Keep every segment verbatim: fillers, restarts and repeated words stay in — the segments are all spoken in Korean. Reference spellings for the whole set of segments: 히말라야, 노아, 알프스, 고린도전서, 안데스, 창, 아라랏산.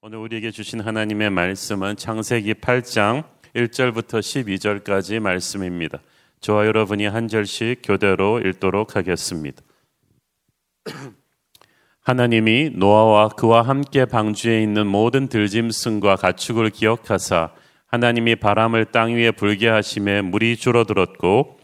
오늘 우리에게 주신 하나님의 말씀은 창세기 팔 장 일 절부터 십이 절까지 말씀입니다. 저와 여러분이 한 절씩 교대로 읽도록 하겠습니다. 하나님이 노아와 그와 함께 방주에 있는 모든 들짐승과 가축을 기억하사 하나님이 바람을 땅 위에 불게 하심에 물이 줄어들었고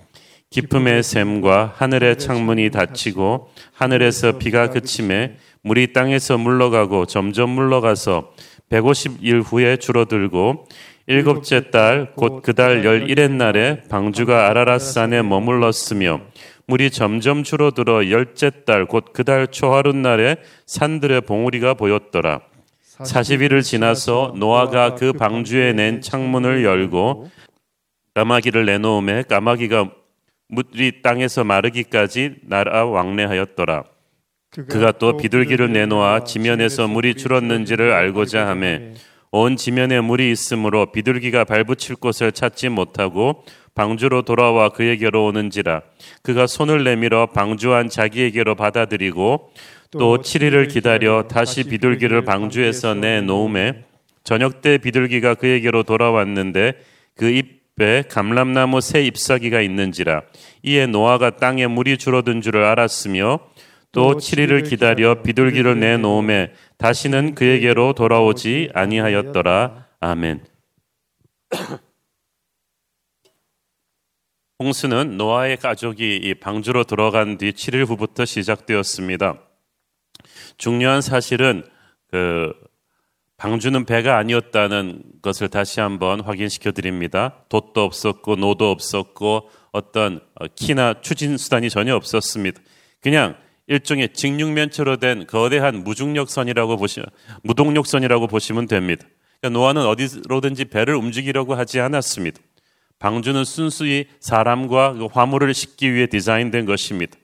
깊음의 샘과 하늘의 창문이 닫히고 하늘에서 비가 그치매 물이 땅에서 물러가고 점점 물러가서 백오십 일 후에 줄어들고 일곱째 달 곧 그 달 열일의 날에 방주가 아라랏산에 머물렀으며 물이 점점 줄어들어 열째 달 곧 그 달 초하룻 날에 산들의 봉우리가 보였더라. 사십 일을 지나서 노아가 그 방주에 낸 창문을 열고 까마귀를 내놓음에 까마귀가 물이 땅에서 마르기까지 날아 왕래하였더라. 그가 또 비둘기를 내놓아 지면에서 물이 줄었는지를 알고자 하매 온 지면에 물이 있으므로 비둘기가 발붙일 곳을 찾지 못하고 방주로 돌아와 그에게로 오는지라. 그가 손을 내밀어 방주한 자기에게로 받아들이고 또 칠 일을 기다려 다시 비둘기를 방주에서 내놓음에 저녁 때 비둘기가 그에게로 돌아왔는데 그 잎에 감람나무 새 잎사귀가 있는지라. 이에 노아가 땅에 물이 줄어든 줄을 알았으며 또 칠 일을 기다려 비둘기를 내놓음에 다시는 그에게로 돌아오지 아니하였더라. 아멘. 홍수는 노아의 가족이 이 방주로 들어간 뒤 칠 일 후부터 시작되었습니다. 중요한 사실은 그 방주는 배가 아니었다는 것을 다시 한번 확인시켜 드립니다. 돛도 없었고 노도 없었고 어떤 키나 추진 수단이 전혀 없었습니다. 그냥 일종의 직육면체로 된 거대한 무중력선이라고 보시 무동력선이라고 보시면 됩니다. 그러니까 노아는 어디로든지 배를 움직이려고 하지 않았습니다. 방주는 순수히 사람과 화물을 싣기 위해 디자인된 것입니다.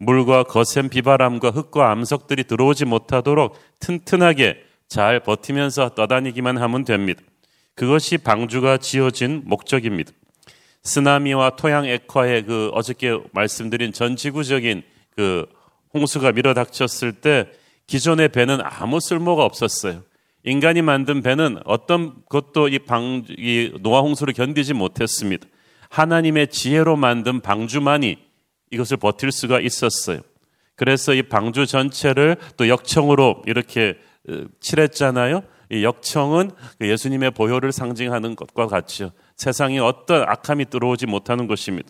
물과 거센 비바람과 흙과 암석들이 들어오지 못하도록 튼튼하게 잘 버티면서 떠다니기만 하면 됩니다. 그것이 방주가 지어진 목적입니다. 쓰나미와 토양 액화의 그 어저께 말씀드린 전 지구적인 그 홍수가 밀어닥쳤을 때 기존의 배는 아무 쓸모가 없었어요. 인간이 만든 배는 어떤 것도 이 방, 이 노아 홍수를 견디지 못했습니다. 하나님의 지혜로 만든 방주만이 이것을 버틸 수가 있었어요. 그래서 이 방주 전체를 또 역청으로 이렇게 칠했잖아요. 이 역청은 예수님의 보혈을 상징하는 것과 같죠. 세상에 어떤 악함이 들어오지 못하는 것입니다.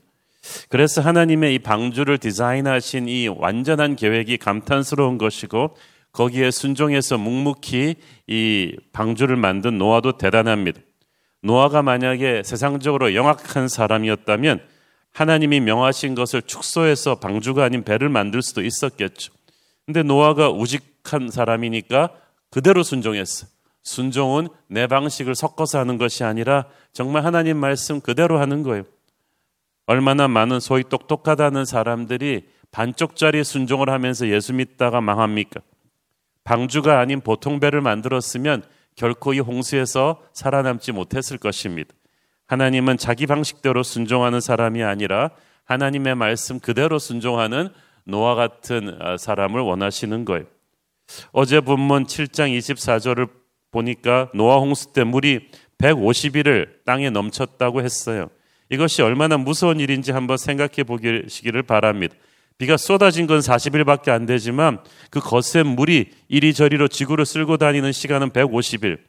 그래서 하나님의 이 방주를 디자인하신 이 완전한 계획이 감탄스러운 것이고 거기에 순종해서 묵묵히 이 방주를 만든 노아도 대단합니다. 노아가 만약에 세상적으로 영악한 사람이었다면 하나님이 명하신 것을 축소해서 방주가 아닌 배를 만들 수도 있었겠죠. 근데 노아가 우직한 사람이니까 그대로 순종했어요. 순종은 내 방식을 섞어서 하는 것이 아니라 정말 하나님 말씀 그대로 하는 거예요. 얼마나 많은 소위 똑똑하다는 사람들이 반쪽짜리 순종을 하면서 예수 믿다가 망합니까? 방주가 아닌 보통 배를 만들었으면 결코 이 홍수에서 살아남지 못했을 것입니다. 하나님은 자기 방식대로 순종하는 사람이 아니라 하나님의 말씀 그대로 순종하는 노아 같은 사람을 원하시는 거예요. 어제 본문 칠 장 이십사 절을 보니까 노아 홍수 때 물이 백오십 일을 땅에 넘쳤다고 했어요. 이것이 얼마나 무서운 일인지 한번 생각해 보시기를 바랍니다. 비가 쏟아진 건 사십 일밖에 안 되지만 그 거센 물이 이리저리로 지구를 쓸고 다니는 시간은 백오십 일.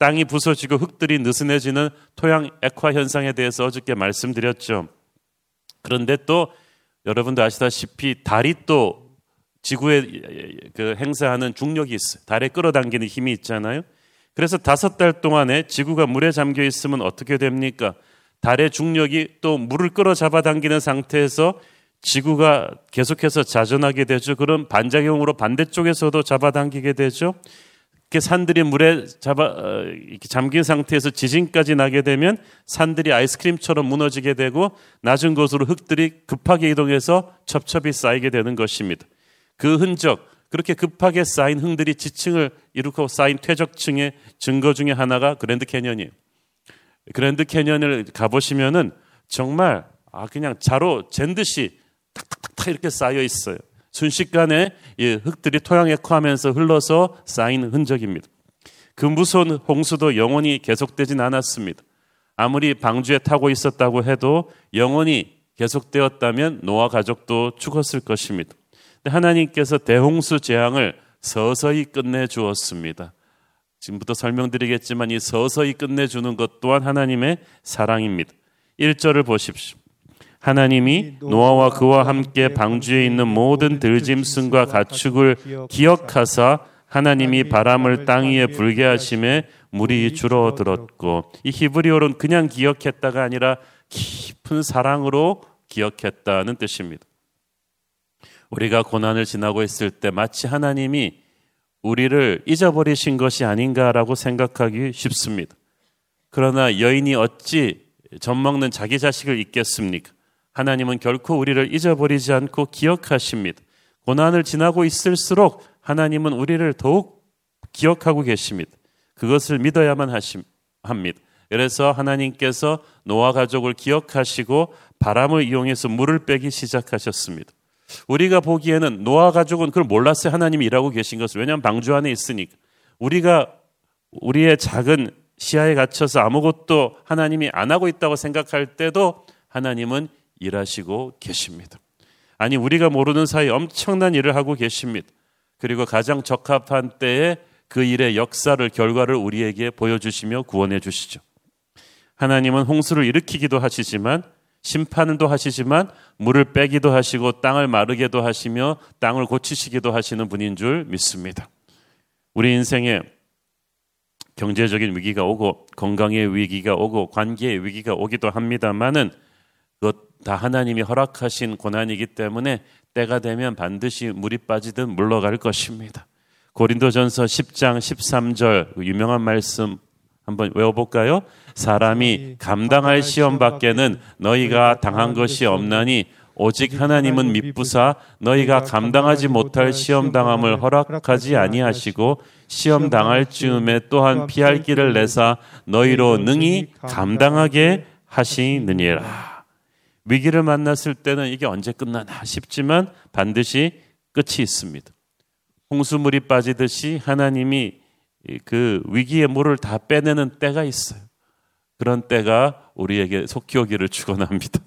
땅이 부서지고 흙들이 느슨해지는 토양 액화 현상에 대해서 어저께 말씀드렸죠. 그런데 또 여러분도 아시다시피 달이 또 지구에 그 행사하는 중력이 있어요. 달에 끌어당기는 힘이 있잖아요. 그래서 다섯 달 동안에 지구가 물에 잠겨 있으면 어떻게 됩니까? 달의 중력이 또 물을 끌어잡아 당기는 상태에서 지구가 계속해서 자전하게 되죠. 그럼 반작용으로 반대쪽에서도 잡아 당기게 되죠. 이렇게 산들이 물에 잡아, 이렇게 잠긴 상태에서 지진까지 나게 되면 산들이 아이스크림처럼 무너지게 되고 낮은 곳으로 흙들이 급하게 이동해서 첩첩이 쌓이게 되는 것입니다. 그 흔적, 그렇게 급하게 쌓인 흙들이 지층을 이루고 쌓인 퇴적층의 증거 중에 하나가 그랜드 캐년이에요. 그랜드 캐년을 가보시면은 정말 아 그냥 자로 잰 듯이 탁탁탁 이렇게 쌓여 있어요. 순식간에 이 흙들이 토양 액화하면서 흘러서 쌓인 흔적입니다. 그 무서운 홍수도 영원히 계속되진 않았습니다. 아무리 방주에 타고 있었다고 해도 영원히 계속되었다면 노아 가족도 죽었을 것입니다. 근데 하나님께서 대홍수 재앙을 서서히 끝내주었습니다. 지금부터 설명드리겠지만 이 서서히 끝내주는 것 또한 하나님의 사랑입니다. 일 절을 보십시오. 하나님이 노아와 그와 함께 방주에 있는 모든 들짐승과 가축을 기억하사 하나님이 바람을 땅 위에 불게 하심에 물이 줄어들었고, 이 히브리어로는 그냥 기억했다가 아니라 깊은 사랑으로 기억했다는 뜻입니다. 우리가 고난을 지나고 있을 때 마치 하나님이 우리를 잊어버리신 것이 아닌가라고 생각하기 쉽습니다. 그러나 여인이 어찌 젖먹는 자기 자식을 잊겠습니까? 하나님은 결코 우리를 잊어버리지 않고 기억하십니다. 고난을 지나고 있을수록 하나님은 우리를 더욱 기억하고 계십니다. 그것을 믿어야만 합니다. 그래서 하나님께서 노아 가족을 기억하시고 바람을 이용해서 물을 빼기 시작하셨습니다. 우리가 보기에는 노아 가족은 그걸 몰랐어요. 하나님이 일하고 계신 것을. 왜냐하면 방주 안에 있으니까. 우리가 우리의 작은 시야에 갇혀서 아무것도 하나님이 안 하고 있다고 생각할 때도 하나님은 일하시고 계십니다. 아니, 우리가 모르는 사이 엄청난 일을 하고 계십니다. 그리고 가장 적합한 때에 그 일의 역사를, 결과를 우리에게 보여주시며 구원해 주시죠. 하나님은 홍수를 일으키기도 하시지만 심판도 하시지만 물을 빼기도 하시고 땅을 마르게도 하시며 땅을 고치시기도 하시는 분인 줄 믿습니다. 우리 인생에 경제적인 위기가 오고 건강의 위기가 오고 관계의 위기가 오기도 합니다만은 그것 다 하나님이 허락하신 고난이기 때문에 때가 되면 반드시 물이 빠지든 물러갈 것입니다. 고린도전서 십 장 십삼 절 유명한 말씀 한번 외워볼까요? 사람이 감당할 시험 밖에는 너희가 당한 것이 없나니 오직 하나님은 미쁘사 너희가 감당하지 못할 시험 당함을 허락하지 아니하시고 시험 당할 즈음에 또한 피할 길을 내사 너희로 능히 감당하게 하시느니라. 위기를 만났을 때는 이게 언제 끝나나 싶지만 반드시 끝이 있습니다. 홍수물이 빠지듯이 하나님이 그 위기의 물을 다 빼내는 때가 있어요. 그런 때가 우리에게 속히 오기를 축원합니다.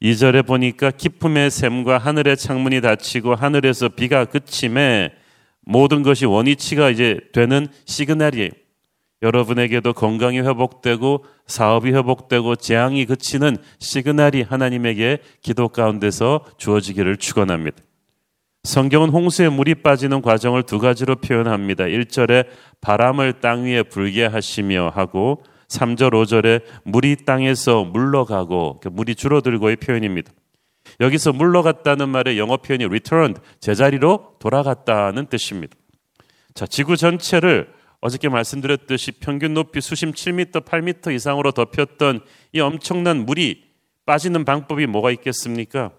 이 절에 보니까 깊음의 샘과 하늘의 창문이 닫히고 하늘에서 비가 그침에 모든 것이 원위치가 이제 되는 시그널이에요. 여러분에게도 건강이 회복되고 사업이 회복되고 재앙이 그치는 시그널이 하나님에게 기도 가운데서 주어지기를 축원합니다. 성경은 홍수에 물이 빠지는 과정을 두 가지로 표현합니다. 일 절에 바람을 땅 위에 불게 하시며 하고 삼 절 오 절에 물이 땅에서 물러가고 물이 줄어들고의 표현입니다. 여기서 물러갔다는 말의 영어 표현이 returned, 제자리로 돌아갔다는 뜻입니다. 자, 지구 전체를 어저께 말씀드렸듯이 평균 높이 수심 칠 미터, 팔 미터 이상으로 덮였던 이 엄청난 물이 빠지는 방법이 뭐가 있겠습니까?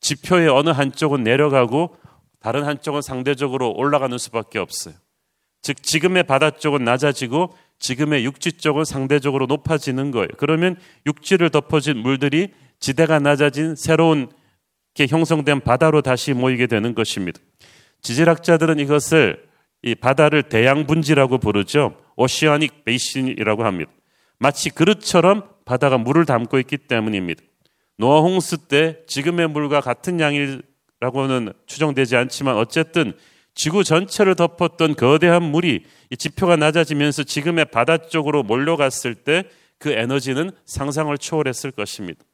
지표의 어느 한쪽은 내려가고 다른 한쪽은 상대적으로 올라가는 수밖에 없어요. 즉 지금의 바다 쪽은 낮아지고 지금의 육지 쪽은 상대적으로 높아지는 거예요. 그러면 육지를 덮어진 물들이 지대가 낮아진 새로운 이렇게 형성된 바다로 다시 모이게 되는 것입니다. 지질학자들은 이것을 이 바다를 대양분지라고 부르죠. 오시아닉 베이신이라고 합니다. 마치 그릇처럼 바다가 물을 담고 있기 때문입니다. 노아 홍수 때 지금의 물과 같은 양이라고는 추정되지 않지만 어쨌든 지구 전체를 덮었던 거대한 물이 이 지표가 낮아지면서 지금의 바다 쪽으로 몰려갔을 때 그 에너지는 상상을 초월했을 것입니다.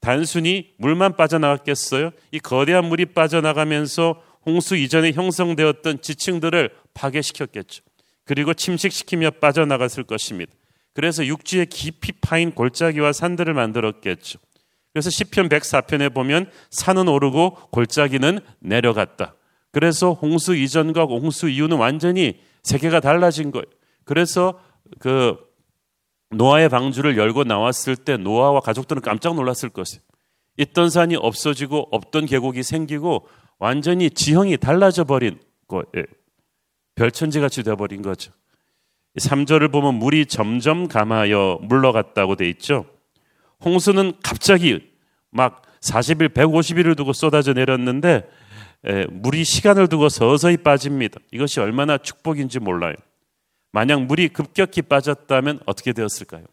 단순히 물만 빠져나갔겠어요? 이 거대한 물이 빠져나가면서 홍수 이전에 형성되었던 지층들을 파괴시켰겠죠. 그리고 침식시키며 빠져나갔을 것입니다. 그래서 육지에 깊이 파인 골짜기와 산들을 만들었겠죠. 그래서 시편 백사 편에 보면 산은 오르고 골짜기는 내려갔다. 그래서 홍수 이전과 홍수 이후는 완전히 세계가 달라진 거예요. 그래서 그 노아의 방주를 열고 나왔을 때 노아와 가족들은 깜짝 놀랐을 것이에요. 있던 산이 없어지고 없던 계곡이 생기고 완전히 지형이 달라져 버린 거예요. 별천지같이 되어버린 거죠. 삼 절을 보면 물이 점점 감하여 물러갔다고 돼 있죠. 홍수는 갑자기 막 사십 일, 백오십 일을 두고 쏟아져 내렸는데 에, 물이 시간을 두고 서서히 빠집니다. 이것이 얼마나 축복인지 몰라요. 만약 물이 급격히 빠졌다면 어떻게 되었을까요?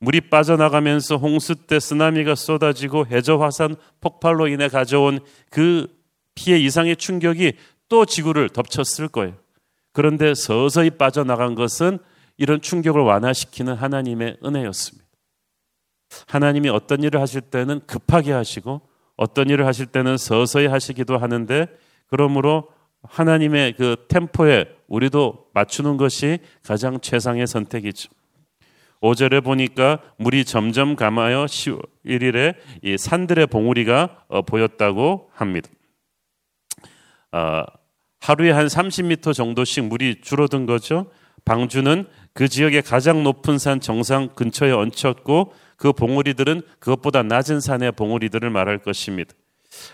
물이 빠져나가면서 홍수 때 쓰나미가 쏟아지고 해저 화산 폭발로 인해 가져온 그 피해 이상의 충격이 또 지구를 덮쳤을 거예요. 그런데 서서히 빠져나간 것은 이런 충격을 완화시키는 하나님의 은혜였습니다. 하나님이 어떤 일을 하실 때는 급하게 하시고 어떤 일을 하실 때는 서서히 하시기도 하는데, 그러므로 하나님의 그 템포에 우리도 맞추는 것이 가장 최상의 선택이죠. 오 절에 보니까 물이 점점 감하여 시월 일일에 이 산들의 봉우리가 어, 보였다고 합니다. 어, 하루에 한 삼십 미터 정도씩 물이 줄어든 거죠. 방주는 그 지역의 가장 높은 산 정상 근처에 얹혔고, 그 봉우리들은 그것보다 낮은 산의 봉우리들을 말할 것입니다.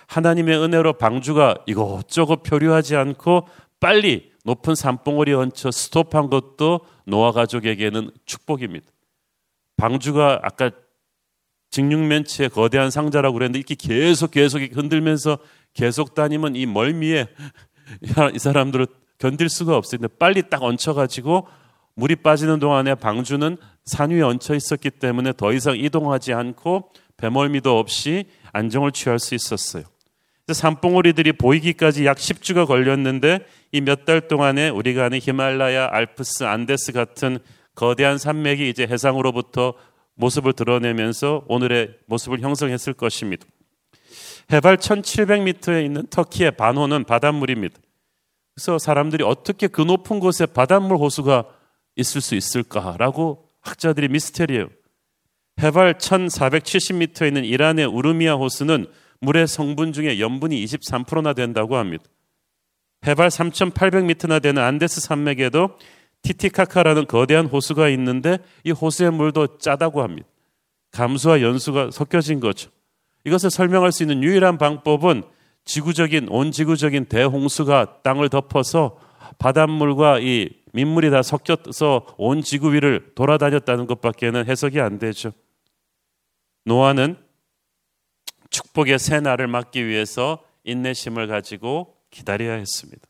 하나님의 은혜로 방주가 이것저것 표류하지 않고 빨리 높은 산봉우리에 얹혀 스톱한 것도 노아 가족에게는 축복입니다. 방주가 아까 직육면체의 거대한 상자라고 그랬는데 이렇게 계속 계속 흔들면서 계속 다니면 이 멀미에 이 사람들은 견딜 수가 없어요. 근데 빨리 딱 얹혀가지고 물이 빠지는 동안에 방주는 산 위에 얹혀 있었기 때문에 더 이상 이동하지 않고 배멀미도 없이 안정을 취할 수 있었어요. 산봉우리들이 보이기까지 약 십 주가 걸렸는데 이 몇 달 동안에 우리가 아는 히말라야, 알프스, 안데스 같은 거대한 산맥이 이제 해상으로부터 모습을 드러내면서 오늘의 모습을 형성했을 것입니다. 해발 천칠백 미터에 있는 터키의 반호는 바닷물입니다. 그래서 사람들이 어떻게 그 높은 곳에 바닷물 호수가 있을 수 있을까라고 학자들이 미스테리예요. 해발 천사백칠십 미터에 있는 이란의 우르미야 호수는 물의 성분 중에 염분이 이십삼 퍼센트나 된다고 합니다. 해발 삼천팔백 미터나 되는 안데스 산맥에도 티티카카라는 거대한 호수가 있는데 이 호수의 물도 짜다고 합니다. 감수와 연수가 섞여진 거죠. 이것을 설명할 수 있는 유일한 방법은 지구적인 온 지구적인 대홍수가 땅을 덮어서 바닷물과 이 민물이 다 섞여서 온 지구 위를 돌아다녔다는 것밖에는 해석이 안 되죠. 노아는 축복의 새 날을 맞기 위해서 인내심을 가지고 기다려야 했습니다.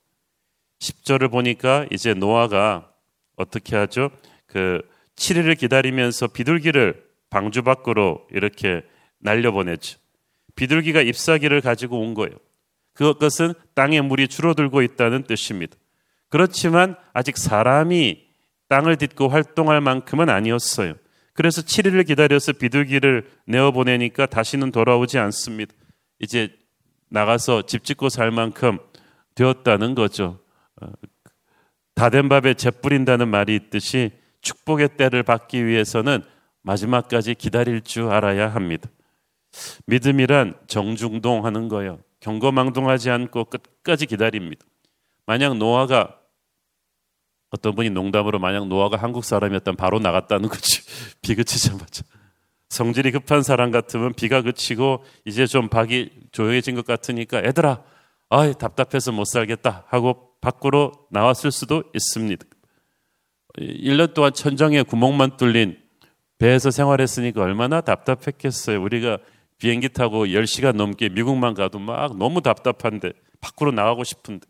십 절을 보니까 이제 노아가 어떻게 하죠? 그 칠 일을 기다리면서 비둘기를 방주 밖으로 이렇게 날려보냈죠. 비둘기가 잎사귀를 가지고 온 거예요. 그것은 땅에 물이 줄어들고 있다는 뜻입니다. 그렇지만 아직 사람이 땅을 딛고 활동할 만큼은 아니었어요. 그래서 칠 일을 기다려서 비둘기를 내어보내니까 다시는 돌아오지 않습니다. 이제 나가서 집 짓고 살 만큼 되었다는 거죠. 다 된 밥에 재 뿌린다는 말이 있듯이 축복의 때를 받기 위해서는 마지막까지 기다릴 줄 알아야 합니다. 믿음이란 정중동하는 거예요. 경거망동하지 않고 끝까지 기다립니다. 만약 노아가 어떤 분이 농담으로 만약 노아가 한국 사람이었다면 바로 나갔다는 거지. 비 그치자마자. 성질이 급한 사람 같으면 비가 그치고 이제 좀 박이 조용해진 것 같으니까 애들아, 아이 답답해서 못 살겠다 하고 밖으로 나왔을 수도 있습니다. 일 년 동안 천장에 구멍만 뚫린 배에서 생활했으니까 얼마나 답답했겠어요. 우리가 비행기 타고 열 시간 넘게 미국만 가도 막 너무 답답한데 밖으로 나가고 싶은데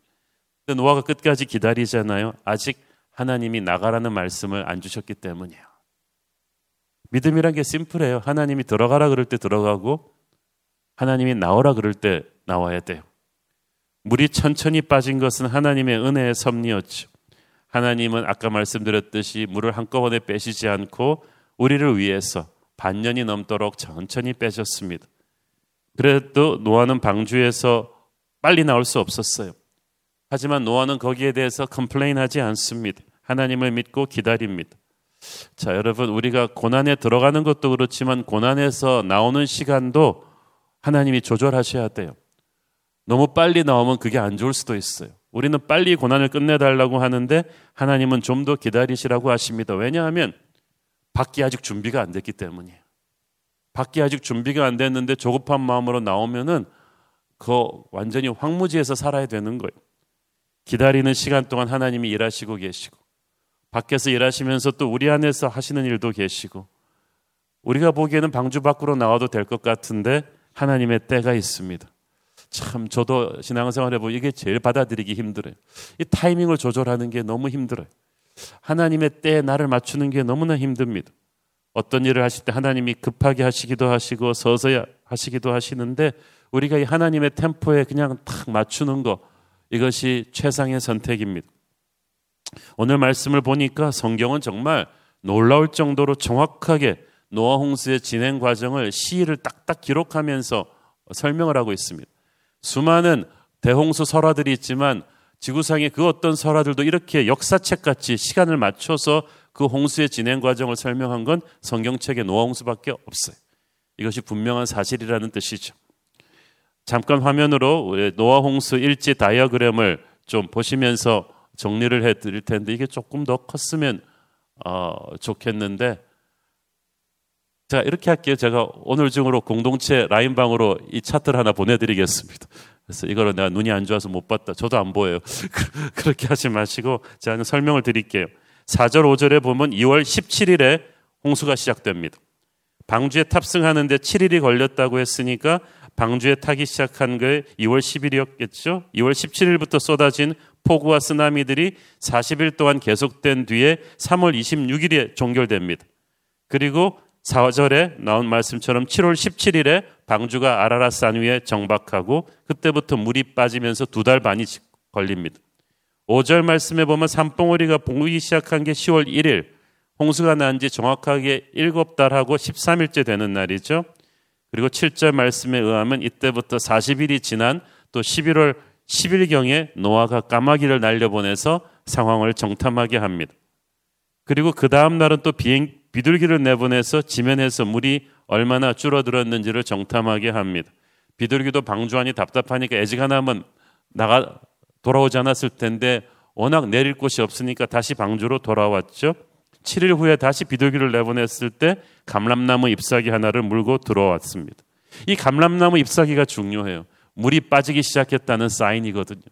노아가 끝까지 기다리잖아요. 아직 하나님이 나가라는 말씀을 안 주셨기 때문이에요. 믿음이란 게 심플해요. 하나님이 들어가라 그럴 때 들어가고 하나님이 나오라 그럴 때 나와야 돼요. 물이 천천히 빠진 것은 하나님의 은혜의 섭리였죠. 하나님은 아까 말씀드렸듯이 물을 한꺼번에 빼시지 않고 우리를 위해서 반년이 넘도록 천천히 빼셨습니다. 그래도 노아는 방주에서 빨리 나올 수 없었어요. 하지만 노아는 거기에 대해서 컴플레인하지 않습니다. 하나님을 믿고 기다립니다. 자, 여러분, 우리가 고난에 들어가는 것도 그렇지만 고난에서 나오는 시간도 하나님이 조절하셔야 돼요. 너무 빨리 나오면 그게 안 좋을 수도 있어요. 우리는 빨리 고난을 끝내달라고 하는데 하나님은 좀 더 기다리시라고 하십니다. 왜냐하면 밖이 아직 준비가 안 됐기 때문이에요. 밖이 아직 준비가 안 됐는데 조급한 마음으로 나오면은 그 완전히 황무지에서 살아야 되는 거예요. 기다리는 시간 동안 하나님이 일하시고 계시고 밖에서 일하시면서 또 우리 안에서 하시는 일도 계시고 우리가 보기에는 방주 밖으로 나와도 될 것 같은데 하나님의 때가 있습니다. 참 저도 신앙생활 해보면 이게 제일 받아들이기 힘들어요. 이 타이밍을 조절하는 게 너무 힘들어요. 하나님의 때에 나를 맞추는 게 너무나 힘듭니다. 어떤 일을 하실 때 하나님이 급하게 하시기도 하시고 서서히 하시기도 하시는데 우리가 이 하나님의 템포에 그냥 딱 맞추는 거, 이것이 최상의 선택입니다. 오늘 말씀을 보니까 성경은 정말 놀라울 정도로 정확하게 노아 홍수의 진행 과정을 시일을 딱딱 기록하면서 설명을 하고 있습니다. 수많은 대홍수 설화들이 있지만 지구상의 그 어떤 설화들도 이렇게 역사책같이 시간을 맞춰서 그 홍수의 진행 과정을 설명한 건 성경책의 노아 홍수밖에 없어요. 이것이 분명한 사실이라는 뜻이죠. 잠깐 화면으로 노아 홍수 일지 다이어그램을 좀 보시면서 정리를 해드릴 텐데, 이게 조금 더 컸으면 어, 좋겠는데, 자, 이렇게 할게요. 제가 오늘 중으로 공동체 라인방으로 이 차트를 하나 보내드리겠습니다. 그래서 이거를 내가 눈이 안 좋아서 못 봤다, 저도 안 보여요. 그렇게 하지 마시고 제가 설명을 드릴게요. 사 절 오 절에 보면 이월 십칠일에 홍수가 시작됩니다. 방주에 탑승하는데 칠 일이 걸렸다고 했으니까 방주에 타기 시작한 게 이월 십일이었겠죠. 이월 십칠일부터 쏟아진 폭우와 쓰나미들이 사십 일 동안 계속된 뒤에 삼월 이십육일에 종결됩니다. 그리고 사 절에 나온 말씀처럼 칠월 십칠일에 방주가 아라랏산 위에 정박하고 그때부터 물이 빠지면서 두 달 반이 걸립니다. 오 절 말씀에 보면 산봉우리가 봉우기 시작한 게 시월 일일, 홍수가 난 지 정확하게 일곱 달하고 십삼 일째 되는 날이죠. 그리고 칠 절 말씀에 의하면 이때부터 사십 일이 지난 또 십일월 십일경에 노아가 까마귀를 날려보내서 상황을 정탐하게 합니다. 그리고 그 다음 날은 또 비행, 비둘기를 내보내서 지면에서 물이 얼마나 줄어들었는지를 정탐하게 합니다. 비둘기도 방주안이 답답하니까 애지간하면 나가 돌아오지 않았을 텐데 워낙 내릴 곳이 없으니까 다시 방주로 돌아왔죠. 칠 일 후에 다시 비둘기를 내보냈을 때 감람나무 잎사귀 하나를 물고 들어왔습니다. 이 감람나무 잎사귀가 중요해요. 물이 빠지기 시작했다는 사인이거든요.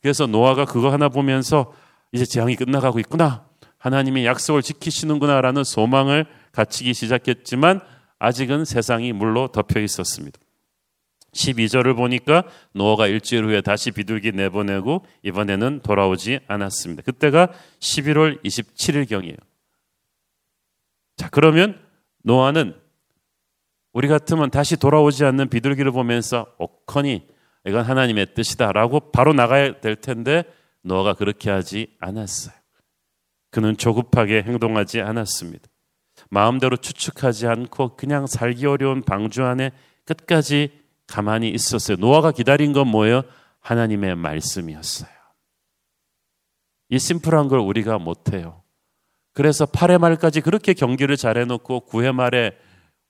그래서 노아가 그거 하나 보면서 이제 재앙이 끝나가고 있구나, 하나님이 약속을 지키시는구나라는 소망을 갖추기 시작했지만 아직은 세상이 물로 덮여 있었습니다. 십이 절을 보니까 노아가 일주일 후에 다시 비둘기 내보내고 이번에는 돌아오지 않았습니다. 그때가 십일월 이십칠일경이에요. 자, 그러면 노아는, 우리 같으면 다시 돌아오지 않는 비둘기를 보면서 오커니 이건 하나님의 뜻이다 라고 바로 나가야 될 텐데 노아가 그렇게 하지 않았어요. 그는 조급하게 행동하지 않았습니다. 마음대로 추측하지 않고 그냥 살기 어려운 방주 안에 끝까지 가만히 있었어요. 노아가 기다린 건 뭐예요? 하나님의 말씀이었어요. 이 심플한 걸 우리가 못해요. 그래서 팔 회 말까지 그렇게 경기를 잘해놓고 구 회 말에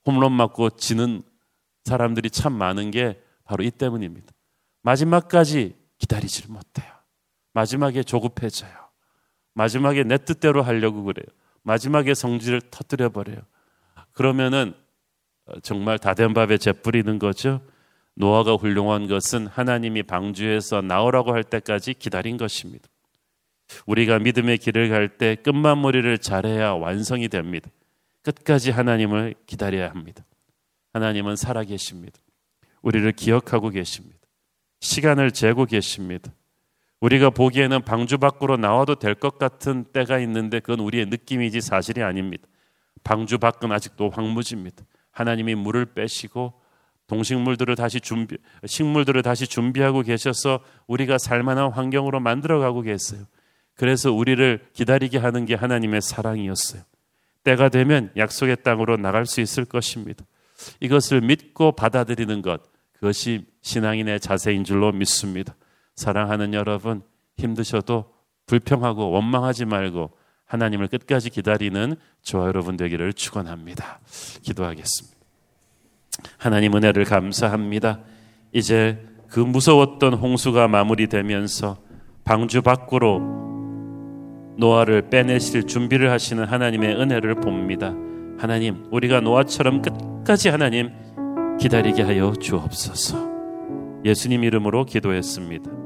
홈런 맞고 지는 사람들이 참 많은 게 바로 이 때문입니다. 마지막까지 기다리질 못해요. 마지막에 조급해져요. 마지막에 내 뜻대로 하려고 그래요. 마지막에 성질을 터뜨려버려요. 그러면은 정말 다 된 밥에 재 뿌리는 거죠. 노아가 훌륭한 것은 하나님이 방주에서 나오라고 할 때까지 기다린 것입니다. 우리가 믿음의 길을 갈 때 끝마무리를 잘해야 완성이 됩니다. 끝까지 하나님을 기다려야 합니다. 하나님은 살아계십니다. 우리를 기억하고 계십니다. 시간을 재고 계십니다. 우리가 보기에는 방주 밖으로 나와도 될 것 같은 때가 있는데 그건 우리의 느낌이지 사실이 아닙니다. 방주 밖은 아직도 황무지입니다. 하나님이 물을 빼시고 동식물들을 다시 준비, 식물들을 다시 준비하고 계셔서 우리가 살만한 환경으로 만들어가고 계세요. 그래서 우리를 기다리게 하는 게 하나님의 사랑이었어요. 때가 되면 약속의 땅으로 나갈 수 있을 것입니다. 이것을 믿고 받아들이는 것, 그것이 신앙인의 자세인 줄로 믿습니다. 사랑하는 여러분, 힘드셔도 불평하고 원망하지 말고 하나님을 끝까지 기다리는 저와 여러분 되기를 축원합니다. 기도하겠습니다. 하나님 은혜를 감사합니다. 이제 그 무서웠던 홍수가 마무리되면서 방주 밖으로 노아를 빼내실 준비를 하시는 하나님의 은혜를 봅니다. 하나님, 우리가 노아처럼 끝까지 하나님 기다리게 하여 주옵소서. 예수님 이름으로 기도했습니다.